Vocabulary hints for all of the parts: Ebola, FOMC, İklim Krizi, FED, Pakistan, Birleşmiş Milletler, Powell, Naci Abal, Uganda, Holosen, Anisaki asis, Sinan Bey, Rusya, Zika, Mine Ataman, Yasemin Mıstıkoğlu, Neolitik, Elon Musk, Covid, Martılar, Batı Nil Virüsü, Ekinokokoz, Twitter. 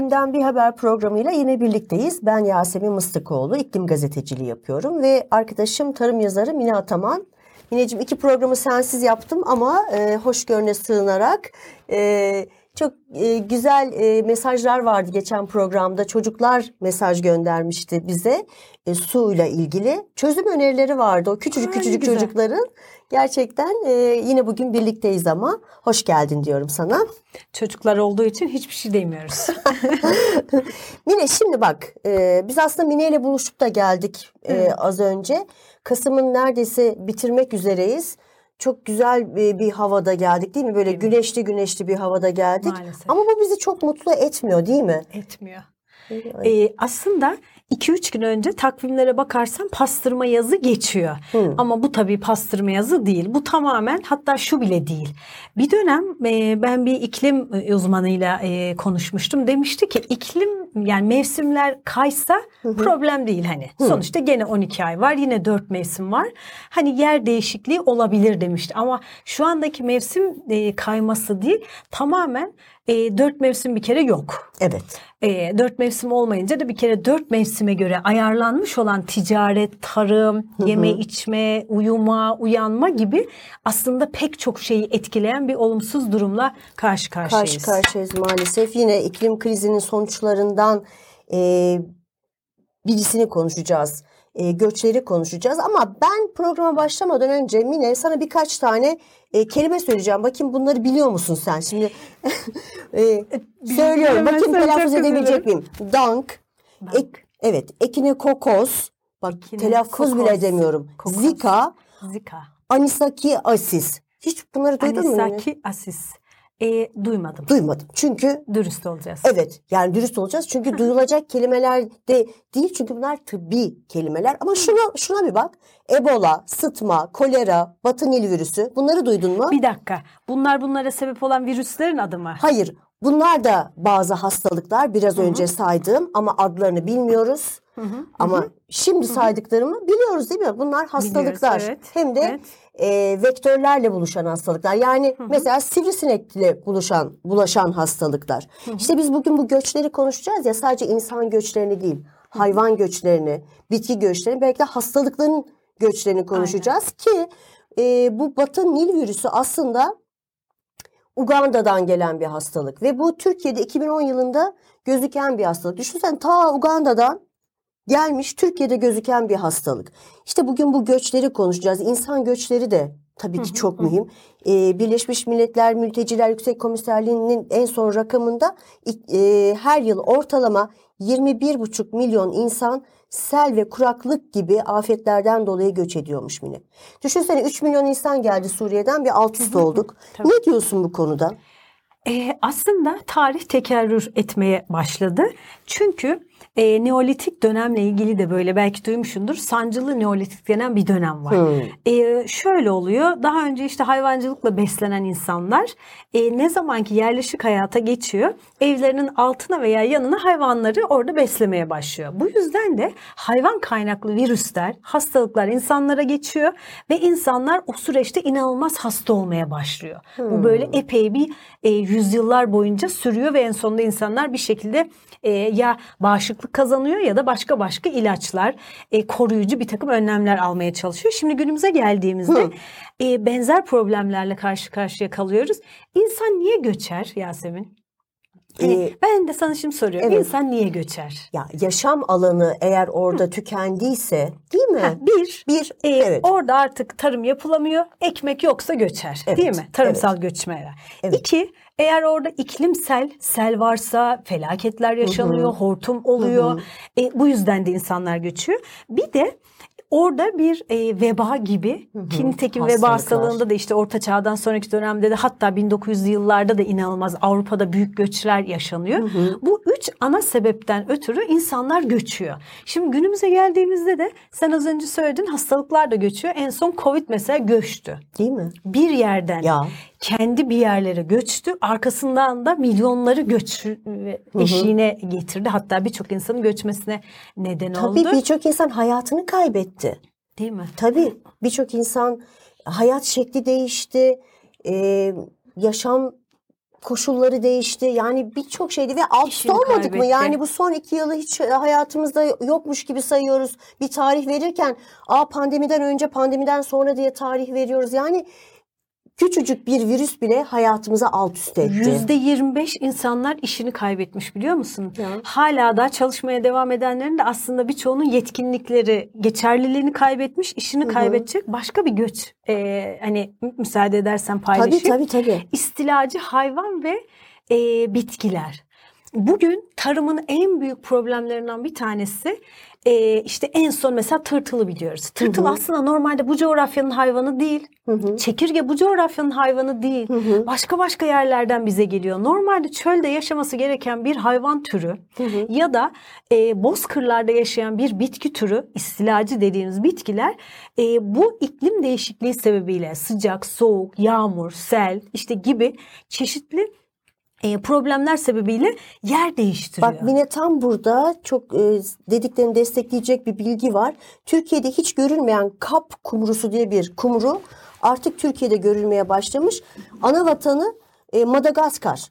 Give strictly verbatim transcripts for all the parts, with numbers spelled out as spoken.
İklimden Bir Haber programıyla yine birlikteyiz. Ben Yasemin Mıstıkoğlu, iklim gazeteciliği yapıyorum ve arkadaşım tarım yazarı Mine Ataman. Mineciğim, iki programı sensiz yaptım ama e, hoşgörüne sığınarak e, çok e, güzel e, mesajlar vardı geçen programda. Çocuklar mesaj göndermişti bize e, suyla ilgili. Çözüm önerileri vardı o küçücük Ay, küçücük güzel. Çocukların. Gerçekten e, yine bugün birlikteyiz ama hoş geldin diyorum sana. Çocuklar olduğu için hiçbir şey demiyoruz. Mine, şimdi bak e, biz aslında Mine ile buluşup da geldik e, evet. az önce. Kasım'ın neredeyse bitirmek üzereyiz. Çok güzel bir, bir havada geldik değil mi? Böyle evet. güneşli güneşli bir havada geldik. Maalesef. Ama bu bizi çok mutlu etmiyor değil mi? Etmiyor. Ee, aslında iki üç gün önce takvimlere bakarsan pastırma yazı geçiyor. Hı. Ama bu tabii pastırma yazı değil. Bu tamamen, hatta şu bile değil. Bir dönem e, ben bir iklim uzmanıyla e, konuşmuştum. Demişti ki iklim, yani mevsimler kaysa hı hı. problem değil hani. Hı. Sonuçta gene on iki ay var, yine dört mevsim var. Hani yer değişikliği olabilir demişti. Ama şu andaki mevsim e, kayması değil, tamamen e, dört mevsim bir kere yok. Evet. E, dört mevsim olmayınca da bir kere dört mevsime göre ayarlanmış olan ticaret, tarım, yeme hı hı. içme, uyuma, uyanma gibi aslında pek çok şeyi etkileyen bir olumsuz durumla karşı karşıyayız. Karşı karşıyayız maalesef. Yine iklim krizinin sonuçlarından e, birisini konuşacağız. E, göçleri konuşacağız. Ama ben programa başlamadan önce Mine, sana birkaç tane e, kelime söyleyeceğim. Bakayım bunları biliyor musun sen? Şimdi e, söylüyorum. Bakayım telaffuz edebilecek miyim? Dank. Ek, evet. Ekinokokoz. Bak telaffuz bile edemiyorum. Kokos. Zika. Zika. Anisaki asis. Hiç bunları duydun mu? Anisaki asis. E, duymadım. Duymadım. Çünkü dürüst olacağız. Evet. Yani dürüst olacağız. Çünkü duyulacak kelimeler de değil. Çünkü bunlar tıbbi kelimeler. Ama şuna şuna bir bak. Ebola, sıtma, kolera, Batı Nil virüsü. Bunları duydun mu? Bir dakika. Bunlar bunlara sebep olan virüslerin adı mı? Hayır. Bunlar da bazı hastalıklar. Biraz Hı-hı. önce saydığım ama adlarını bilmiyoruz. Hı-hı. Ama Hı-hı. şimdi Hı-hı. saydıklarımı biliyoruz değil mi? Bunlar hastalıklar. Biliyoruz, evet. Hem de evet. E, vektörlerle buluşan hastalıklar. Yani hı hı. mesela sivrisinekle buluşan, bulaşan hastalıklar. Hı hı. İşte biz bugün bu göçleri konuşacağız ya, sadece insan göçlerini değil, hı. hayvan göçlerini, bitki göçlerini, belki de hastalıkların göçlerini konuşacağız. Aynen. Ki e, bu Batı Nil virüsü aslında Uganda'dan gelen bir hastalık ve bu Türkiye'de iki bin on yılında gözüken bir hastalık. Düşünsen ta Uganda'dan gelmiş, Türkiye'de gözüken bir hastalık. İşte bugün bu göçleri konuşacağız. İnsan göçleri de tabii ki çok mühim. Ee, Birleşmiş Milletler Mülteciler Yüksek Komiserliği'nin en son rakamında e, her yıl ortalama yirmi bir buçuk milyon insan sel ve kuraklık gibi afetlerden dolayı göç ediyormuş Mine. Düşünsene üç milyon insan geldi Suriye'den, bir alt üst olduk. Tabii. Ne diyorsun bu konuda? Ee, aslında tarih tekerrür etmeye başladı. Çünkü e, Neolitik dönemle ilgili de böyle belki duymuşsundur. Sancılı Neolitik denen bir dönem var. Hmm. E, şöyle oluyor. Daha önce işte hayvancılıkla beslenen insanlar e, ne zamanki yerleşik hayata geçiyor, evlerinin altına veya yanına hayvanları orada beslemeye başlıyor. Bu yüzden de hayvan kaynaklı virüsler, hastalıklar insanlara geçiyor ve insanlar o süreçte inanılmaz hasta olmaya başlıyor. Hmm. Bu böyle epey bir e, yüzyıllar boyunca sürüyor ve en sonunda insanlar bir şekilde e, ya bağışıklık kazanıyor ya da başka başka ilaçlar, e, koruyucu bir takım önlemler almaya çalışıyor. Şimdi günümüze geldiğimizde e, benzer problemlerle karşı karşıya kalıyoruz. İnsan niye göçer Yasemin? Yani ee, ben de sana şimdi soruyorum. Evet. İnsan niye göçer? Ya yaşam alanı eğer orada Hı. tükendiyse, değil mi? Ha, bir, bir e, evet. orada artık tarım yapılamıyor. Ekmek yoksa göçer, evet. değil mi? Tarımsal evet. göçmeler. Evet. İki, eğer orada iklimsel, sel varsa felaketler yaşanıyor, Hı-hı. hortum oluyor. Hı-hı. E, bu yüzden de insanlar göçüyor. Bir de orada bir e, veba gibi, hı hı, ki nitekim veba hastalığında da işte Orta Çağ'dan sonraki dönemde de, hatta bin dokuz yüzlü yıllarda da inanılmaz Avrupa'da büyük göçler yaşanıyor. Hı hı. Bu üç ana sebepten ötürü insanlar göçüyor. Şimdi günümüze geldiğimizde de sen az önce söyledin, hastalıklar da göçüyor. En son Covid mesela göçtü. Değil mi? Bir yerden ya. Kendi bir yerlere göçtü. Arkasından da milyonları göç eşiğine hı hı. getirdi. Hatta birçok insanın göçmesine neden Tabii oldu. Tabii birçok insan hayatını kaybetti. Değil mi? Tabii birçok insan, hayat şekli değişti, ee, yaşam koşulları değişti. Yani birçok şeydi ve alt olmadık mı? Yani bu son iki yılı hiç hayatımızda yokmuş gibi sayıyoruz. Bir tarih verirken a pandemiden önce, pandemiden sonra diye tarih veriyoruz. Yani küçücük bir virüs bile hayatımıza alt üst etti. yüzde yirmi beş insanlar işini kaybetmiş, biliyor musun? Ya. Hala da çalışmaya devam edenlerin de aslında birçoğunun yetkinlikleri, geçerliliğini kaybetmiş, işini Hı-hı. kaybedecek başka bir göç. Ee, hani müsaade edersen paylaşayım. Tabii tabii tabii. İstilacı hayvan ve e, bitkiler. Bugün tarımın en büyük problemlerinden bir tanesi e, işte en son mesela tırtılı biliyoruz. Tırtıl hı hı. aslında normalde bu coğrafyanın hayvanı değil. Hı hı. Çekirge bu coğrafyanın hayvanı değil. Hı hı. Başka başka yerlerden bize geliyor. Normalde çölde yaşaması gereken bir hayvan türü hı hı. ya da e, bozkırlarda yaşayan bir bitki türü, istilacı dediğimiz bitkiler e, bu iklim değişikliği sebebiyle sıcak, soğuk, yağmur, sel işte gibi çeşitli problemler sebebiyle yer değiştiriyor. Bak yine tam burada çok dediklerini destekleyecek bir bilgi var. Türkiye'de hiç görülmeyen kap kumrusu diye bir kumru artık Türkiye'de görülmeye başlamış. Ana vatanı Madagaskar.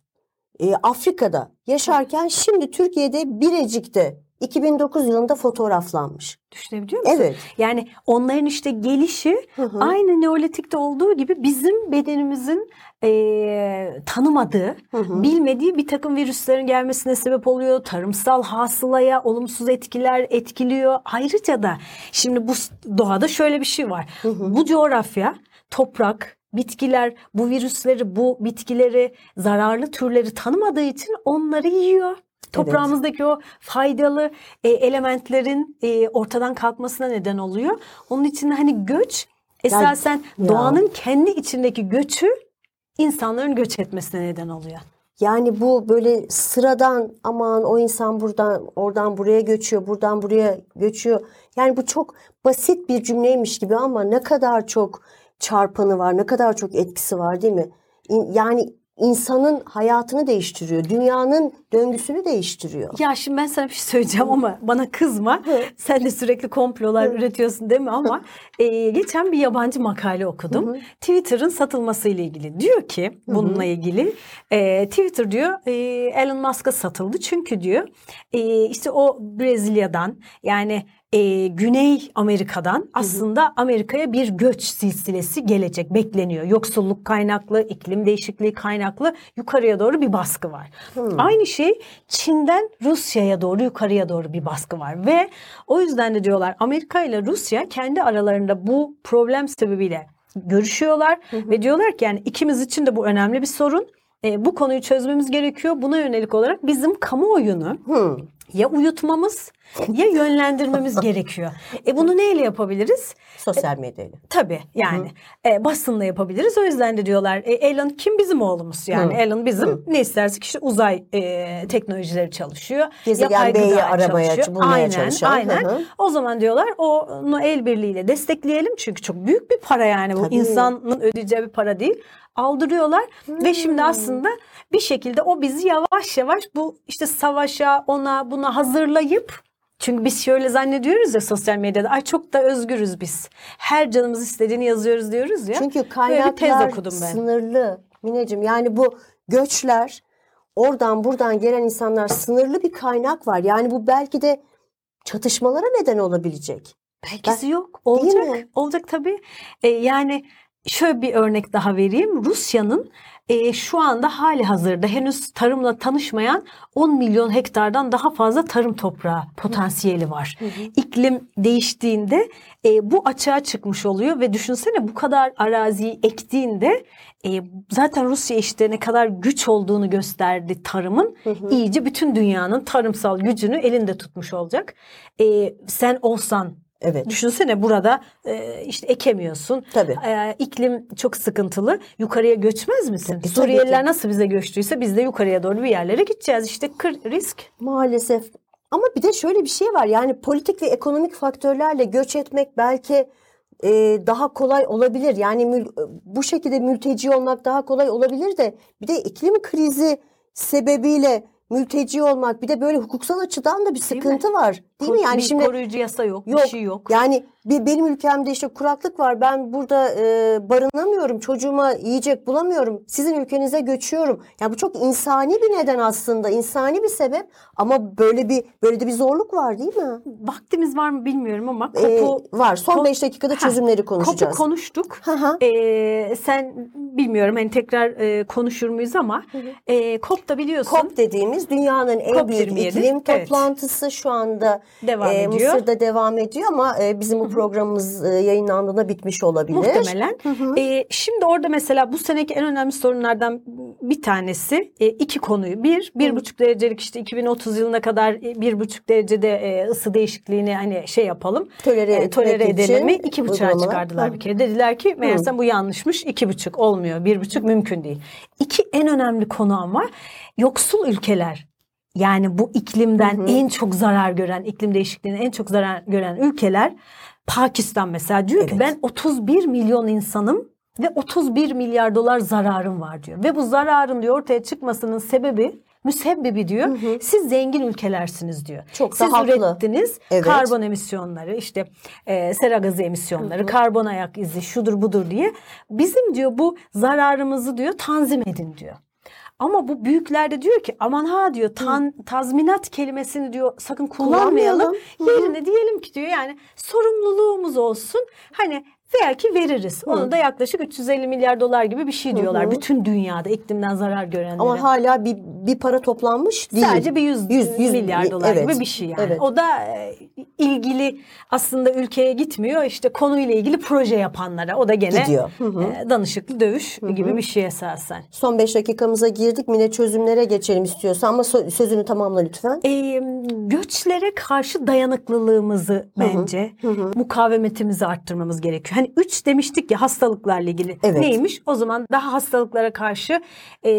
Afrika'da yaşarken şimdi Türkiye'de Birecik'te iki bin dokuz yılında fotoğraflanmış. Düşünebiliyor musun? Evet. Yani onların işte gelişi hı hı. aynı Neolitik'te olduğu gibi bizim bedenimizin e, tanımadığı, hı hı. bilmediği bir takım virüslerin gelmesine sebep oluyor. Tarımsal hasılaya olumsuz etkiler etkiliyor. Ayrıca da şimdi bu doğada şöyle bir şey var. Hı hı. Bu coğrafya, toprak, bitkiler bu virüsleri, bu bitkileri, zararlı türleri tanımadığı için onları yiyor. Toprağımızdaki evet. o faydalı e, elementlerin e, ortadan kalkmasına neden oluyor. Onun için hani göç esasen yani, doğanın ya. kendi içindeki göçü insanların göç etmesine neden oluyor. Yani bu böyle sıradan aman o insan buradan oradan buraya göçüyor, buradan buraya göçüyor. Yani bu çok basit bir cümleymiş gibi ama ne kadar çok çarpanı var, ne kadar çok etkisi var, değil mi? Yani İnsanın hayatını değiştiriyor. Dünyanın döngüsünü değiştiriyor. Ya şimdi ben sana bir şey söyleyeceğim ama bana kızma. Sen de sürekli komplolar üretiyorsun değil mi? Ama e, geçen bir yabancı makale okudum. Twitter'ın satılmasıyla ilgili. Diyor ki bununla ilgili e, Twitter diyor e, Elon Musk'a satıldı. Çünkü diyor e, işte o Brezilya'dan yani Ee, Güney Amerika'dan aslında Amerika'ya bir göç silsilesi gelecek, bekleniyor. Yoksulluk kaynaklı, iklim değişikliği kaynaklı yukarıya doğru bir baskı var. Hmm. Aynı şey Çin'den Rusya'ya doğru yukarıya doğru bir baskı var ve o yüzden de diyorlar Amerika ile Rusya kendi aralarında bu problem sebebiyle görüşüyorlar hmm. ve diyorlar ki yani ikimiz için de bu önemli bir sorun. E, bu konuyu çözmemiz gerekiyor. Buna yönelik olarak bizim kamuoyunu hmm. ya uyutmamız ya yönlendirmemiz gerekiyor. E bunu neyle yapabiliriz? Sosyal medyayla. E, tabii yani e, basınla yapabiliriz. O yüzden de diyorlar e, Elon kim? Bizim oğlumuz yani. Hı. Elon bizim Hı. ne istersek işte uzay e, teknolojileri çalışıyor. Gezegen B'yi aramaya bulmaya çalışıyor. Aynen aynen. Hı hı. O zaman diyorlar onu el birliğiyle destekleyelim. Çünkü çok büyük bir para yani bu. Tabii. İnsanın ödeyeceği bir para değil. Aldırıyorlar hmm. ve şimdi aslında bir şekilde o bizi yavaş yavaş bu işte savaşa, ona buna hazırlayıp, çünkü biz şöyle zannediyoruz ya sosyal medyada, ay çok da özgürüz biz. Her canımız istediğini yazıyoruz diyoruz ya. Çünkü kaynaklar sınırlı Mineciğim, yani bu göçler, oradan buradan gelen insanlar, sınırlı bir kaynak var. Yani bu belki de çatışmalara neden olabilecek. Belki yok. Olacak. Olacak tabii. Ee, yani şöyle bir örnek daha vereyim. Rusya'nın e, şu anda hali hazırda henüz tarımla tanışmayan on milyon hektardan daha fazla tarım toprağı potansiyeli var. Hı hı. İklim değiştiğinde e, bu açığa çıkmış oluyor ve düşünsene bu kadar araziyi ektiğinde e, zaten Rusya işte ne kadar güç olduğunu gösterdi tarımın. Hı hı. İyice bütün dünyanın tarımsal gücünü elinde tutmuş olacak. E, sen olsan Evet. düşünsene burada e, işte ekemiyorsun. Tabii. E, iklim çok sıkıntılı. Yukarıya göçmez misin? E, Suriyeliler nasıl bize göçtüyse biz de yukarıya doğru bir yerlere gideceğiz. İşte risk. Maalesef. Ama bir de şöyle bir şey var. Yani politik ve ekonomik faktörlerle göç etmek belki e, daha kolay olabilir. Yani mül, bu şekilde mülteci olmak daha kolay olabilir de bir de iklim krizi sebebiyle mülteci olmak, bir de böyle hukuksal açıdan da bir sıkıntı var. Değil Kur, mi? Yani bir şimdi koruyucu yasa yok, yok, bir şey yok. Yani bir, benim ülkemde işte kuraklık var. Ben burada e, barınamıyorum. Çocuğuma yiyecek bulamıyorum. Sizin ülkenize göçüyorum. Yani bu çok insani bir neden aslında. İnsani bir sebep ama böyle bir böyle de bir zorluk var değil mi? Vaktimiz var mı bilmiyorum ama kopu ee, var. Son beş dakikada çözümleri ha, konuşacağız. Kopu konuştuk. Ee, sen bilmiyorum hani tekrar e, konuşur muyuz ama e, kop da biliyorsun. Kop dediğimiz dünyanın en büyük iklim toplantısı evet. şu anda devam e, ediyor. Mısır'da devam ediyor ama e, bizim bu programımız e, yayınlandığında bitmiş olabilir. Muhtemelen. Hı hı. E, şimdi orada mesela bu seneki en önemli sorunlardan bir tanesi e, iki konuyu. Bir, bir hı. buçuk derecelik işte iki bin otuz yılına kadar e, bir buçuk derecede e, ısı değişikliğini hani şey yapalım. Tolere, e, tolere edelim mi? İki buçuğa çıkardılar hı. bir kere. Dediler ki meğerse bu yanlışmış. İki buçuk olmuyor. Bir buçuk mümkün değil. İki en önemli konu var. Yoksul ülkeler. Yani bu iklimden hı hı. en çok zarar gören, iklim değişikliğine en çok zarar gören ülkeler Pakistan mesela diyor evet. ki ben otuz bir milyon insanım ve otuz bir milyar dolar zararım var diyor. Ve bu zararın diyor ortaya çıkmasının sebebi, müsebbibi diyor hı hı. siz zengin ülkelersiniz diyor. Çok siz ürettiniz evet. karbon emisyonları işte e, sera gazı emisyonları, hı hı. karbon ayak izi şudur budur diye. Bizim diyor bu zararımızı diyor tanzim edin diyor. Ama bu büyükler de diyor ki aman ha diyor tan, tazminat kelimesini diyor sakın kullanmayalım. kullanmayalım. Yerine Hı-hı. diyelim ki diyor yani sorumluluğumuz olsun. Hani belki veririz. Hı. Onu da yaklaşık üç yüz elli milyar dolar gibi bir şey diyorlar. Hı hı. Bütün dünyada iklimden zarar görenlere. Ama hala bir, bir para toplanmış değil. Sadece bir yüz milyar dolar evet. gibi bir şey yani. Evet. O da ilgili aslında ülkeye gitmiyor. İşte konuyla ilgili proje yapanlara. O da gene hı hı. danışıklı dövüş hı hı. gibi bir şey esasen. Son beş dakikamıza girdik. Mine çözümlere geçelim istiyorsan ama sözünü tamamla lütfen. E, göçlere karşı dayanıklılığımızı bence hı hı. Hı hı. mukavemetimizi arttırmamız gerekiyor. Hani üç demiştik ya hastalıklarla ilgili evet. neymiş? O zaman daha hastalıklara karşı e,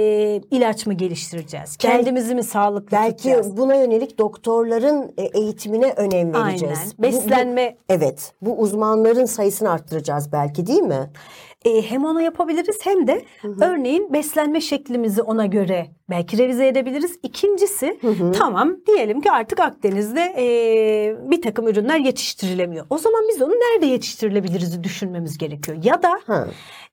ilaç mı geliştireceğiz? Kendimizi mi sağlıklı belki tutacağız? Belki buna yönelik doktorların eğitimine önem vereceğiz. Aynen. Beslenme. Bu, bu, evet. Bu uzmanların sayısını arttıracağız belki değil mi? E, hem onu yapabiliriz hem de hı hı. örneğin beslenme şeklimizi ona göre belki revize edebiliriz. İkincisi hı hı. tamam diyelim ki artık Akdeniz'de e, bir takım ürünler yetiştirilemiyor. O zaman biz onu nerede yetiştirilebiliriz düşünmemiz gerekiyor. Ya da hı.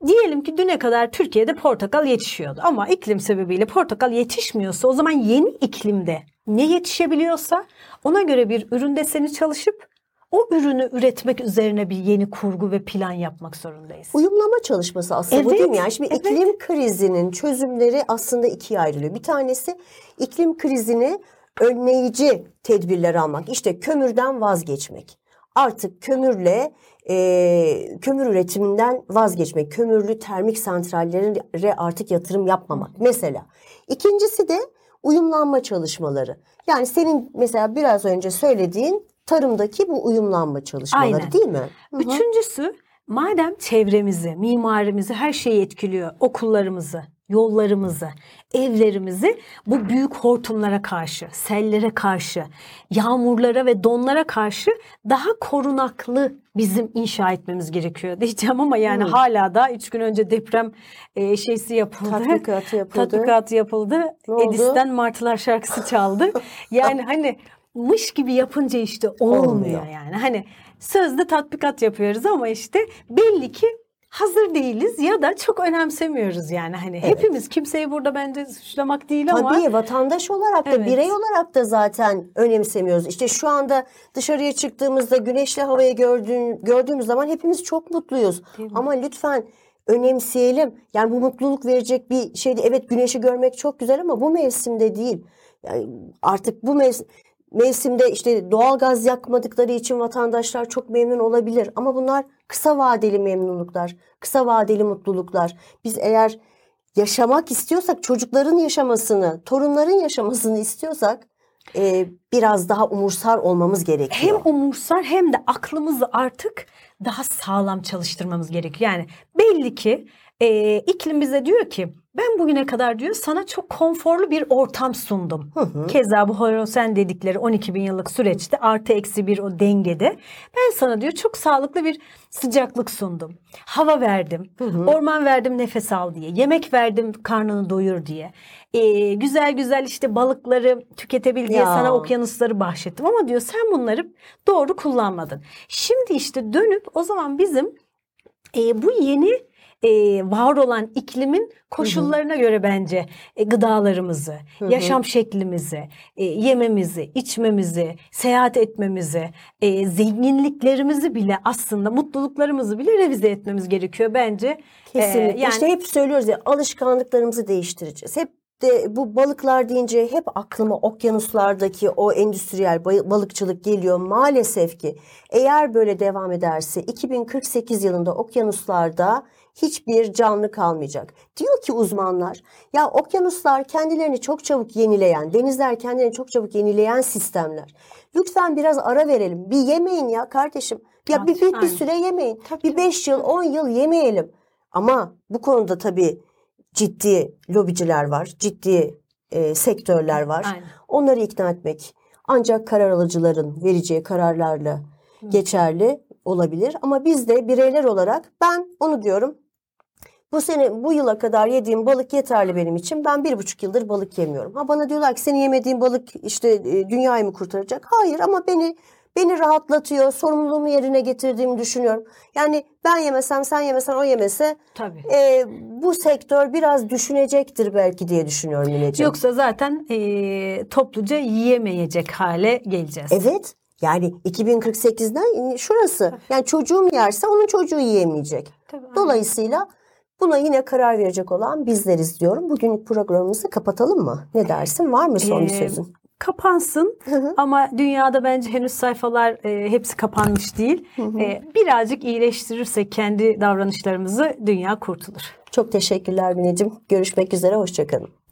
diyelim ki düne kadar Türkiye'de portakal yetişiyordu ama iklim sebebiyle portakal yetişmiyorsa o zaman yeni iklimde ne yetişebiliyorsa ona göre bir ürün deseni çalışıp o ürünü üretmek üzerine bir yeni kurgu ve plan yapmak zorundayız. Uyumlama çalışması aslında evet, bu değil mi? Yani şimdi evet. iklim krizinin çözümleri aslında ikiye ayrılıyor. Bir tanesi iklim krizini önleyici tedbirler almak. İşte kömürden vazgeçmek. Artık kömürle e, kömür üretiminden vazgeçmek. Kömürlü termik santrallere artık yatırım yapmamak mesela. İkincisi de uyumlanma çalışmaları. Yani senin mesela biraz önce söylediğin tarımdaki bu uyumlanma çalışmaları Aynen. değil mi? Hı-hı. Üçüncüsü madem çevremizi, mimarimizi, her şeyi etkiliyor. Okullarımızı, yollarımızı, evlerimizi bu büyük hortumlara karşı, sellere karşı, yağmurlara ve donlara karşı daha korunaklı bizim inşa etmemiz gerekiyor diyeceğim ama yani Hı. hala da üç gün önce deprem e, şeysi yapıldı. Tatbikatı yapıldı. Tatbikatı yapıldı. Edis'ten Martılar şarkısı çaldı. Yani hani mış gibi yapınca işte olmuyor, olmuyor yani. Hani sözde tatbikat yapıyoruz ama işte belli ki hazır değiliz ya da çok önemsemiyoruz yani hani evet. hepimiz kimseyi burada bence suçlamak değil Tabii, ama. Tabii vatandaş olarak da evet. birey olarak da zaten önemsemiyoruz. İşte şu anda dışarıya çıktığımızda güneşli havayı gördüğün, gördüğümüz zaman hepimiz çok mutluyuz. Ama lütfen önemseyelim. Yani bu mutluluk verecek bir şeydi. Evet güneşi görmek çok güzel ama bu mevsimde değil. Yani artık bu mevsim Mevsimde işte doğal gaz yakmadıkları için vatandaşlar çok memnun olabilir. Ama bunlar kısa vadeli memnunluklar, kısa vadeli mutluluklar. Biz eğer yaşamak istiyorsak, çocukların yaşamasını, torunların yaşamasını istiyorsak e, biraz daha umursar olmamız gerekiyor. Hem umursar hem de aklımızı artık daha sağlam çalıştırmamız gerekiyor. Yani belli ki e, iklim bize diyor ki ben bugüne kadar diyor sana çok konforlu bir ortam sundum. Hı hı. Keza bu Holosen dedikleri on iki bin yıllık süreçte artı eksi bir o dengede ben sana diyor çok sağlıklı bir sıcaklık sundum. Hava verdim, hı hı. orman verdim nefes al diye, yemek verdim karnını doyur diye. Ee, güzel güzel işte balıkları tüketebil diye ya. Sana okyanusları bahşettim ama diyor sen bunları doğru kullanmadın. Şimdi işte dönüp o zaman bizim e, bu yeni e, var olan iklimin koşullarına Hı-hı. göre bence e, gıdalarımızı, Hı-hı. yaşam şeklimizi, e, yememizi, içmemizi, seyahat etmemizi, e, zenginliklerimizi bile aslında mutluluklarımızı bile revize etmemiz gerekiyor bence. Kesinlikle. Ee, yani... İşte hep söylüyoruz ya alışkanlıklarımızı değiştireceğiz. Hep de bu balıklar deyince hep aklıma okyanuslardaki o endüstriyel balıkçılık geliyor. Maalesef ki eğer böyle devam ederse iki bin kırk sekiz yılında okyanuslarda hiçbir canlı kalmayacak. Diyor ki uzmanlar ya okyanuslar kendilerini çok çabuk yenileyen, denizler kendilerini çok çabuk yenileyen sistemler. Lütfen biraz ara verelim. Bir yemeyin ya kardeşim. Ya tabii, bir, bir, bir süre yemeyin. Tabii. Bir beş yıl, on yıl yemeyelim. Ama bu konuda tabii ciddi lobiciler var, ciddi e, sektörler var. Aynen. Onları ikna etmek ancak karar alıcıların vereceği kararlarla Hı. geçerli olabilir. Ama biz de bireyler olarak ben onu diyorum. Bu sene, bu yıla kadar yediğim balık yeterli benim için. Ben bir buçuk yıldır balık yemiyorum. Ha bana diyorlar ki senin yemediğin balık işte e, dünyayı mı kurtaracak? Hayır ama beni beni rahatlatıyor, sorumluluğumu yerine getirdiğimi düşünüyorum. Yani ben yemesem, sen yemesen, o yemese Tabii. E, bu sektör biraz düşünecektir belki diye düşünüyorum Mineciğim. Yoksa zaten e, topluca yiyemeyecek hale geleceğiz. Evet. Yani iki bin kırk sekizden şurası. Yani çocuğum yerse onun çocuğu yiyemeyecek. Tabii, Dolayısıyla buna yine karar verecek olan bizleriz diyorum. Bugün programımızı kapatalım mı? Ne dersin? Var mı son ee, bir sözün? Kapansın hı hı. ama dünyada bence henüz sayfalar e, hepsi kapanmış değil. Hı hı. E, birazcık iyileştirirsek kendi davranışlarımızı dünya kurtulur. Çok teşekkürler Mineciğim. Görüşmek üzere. Hoşçakalın.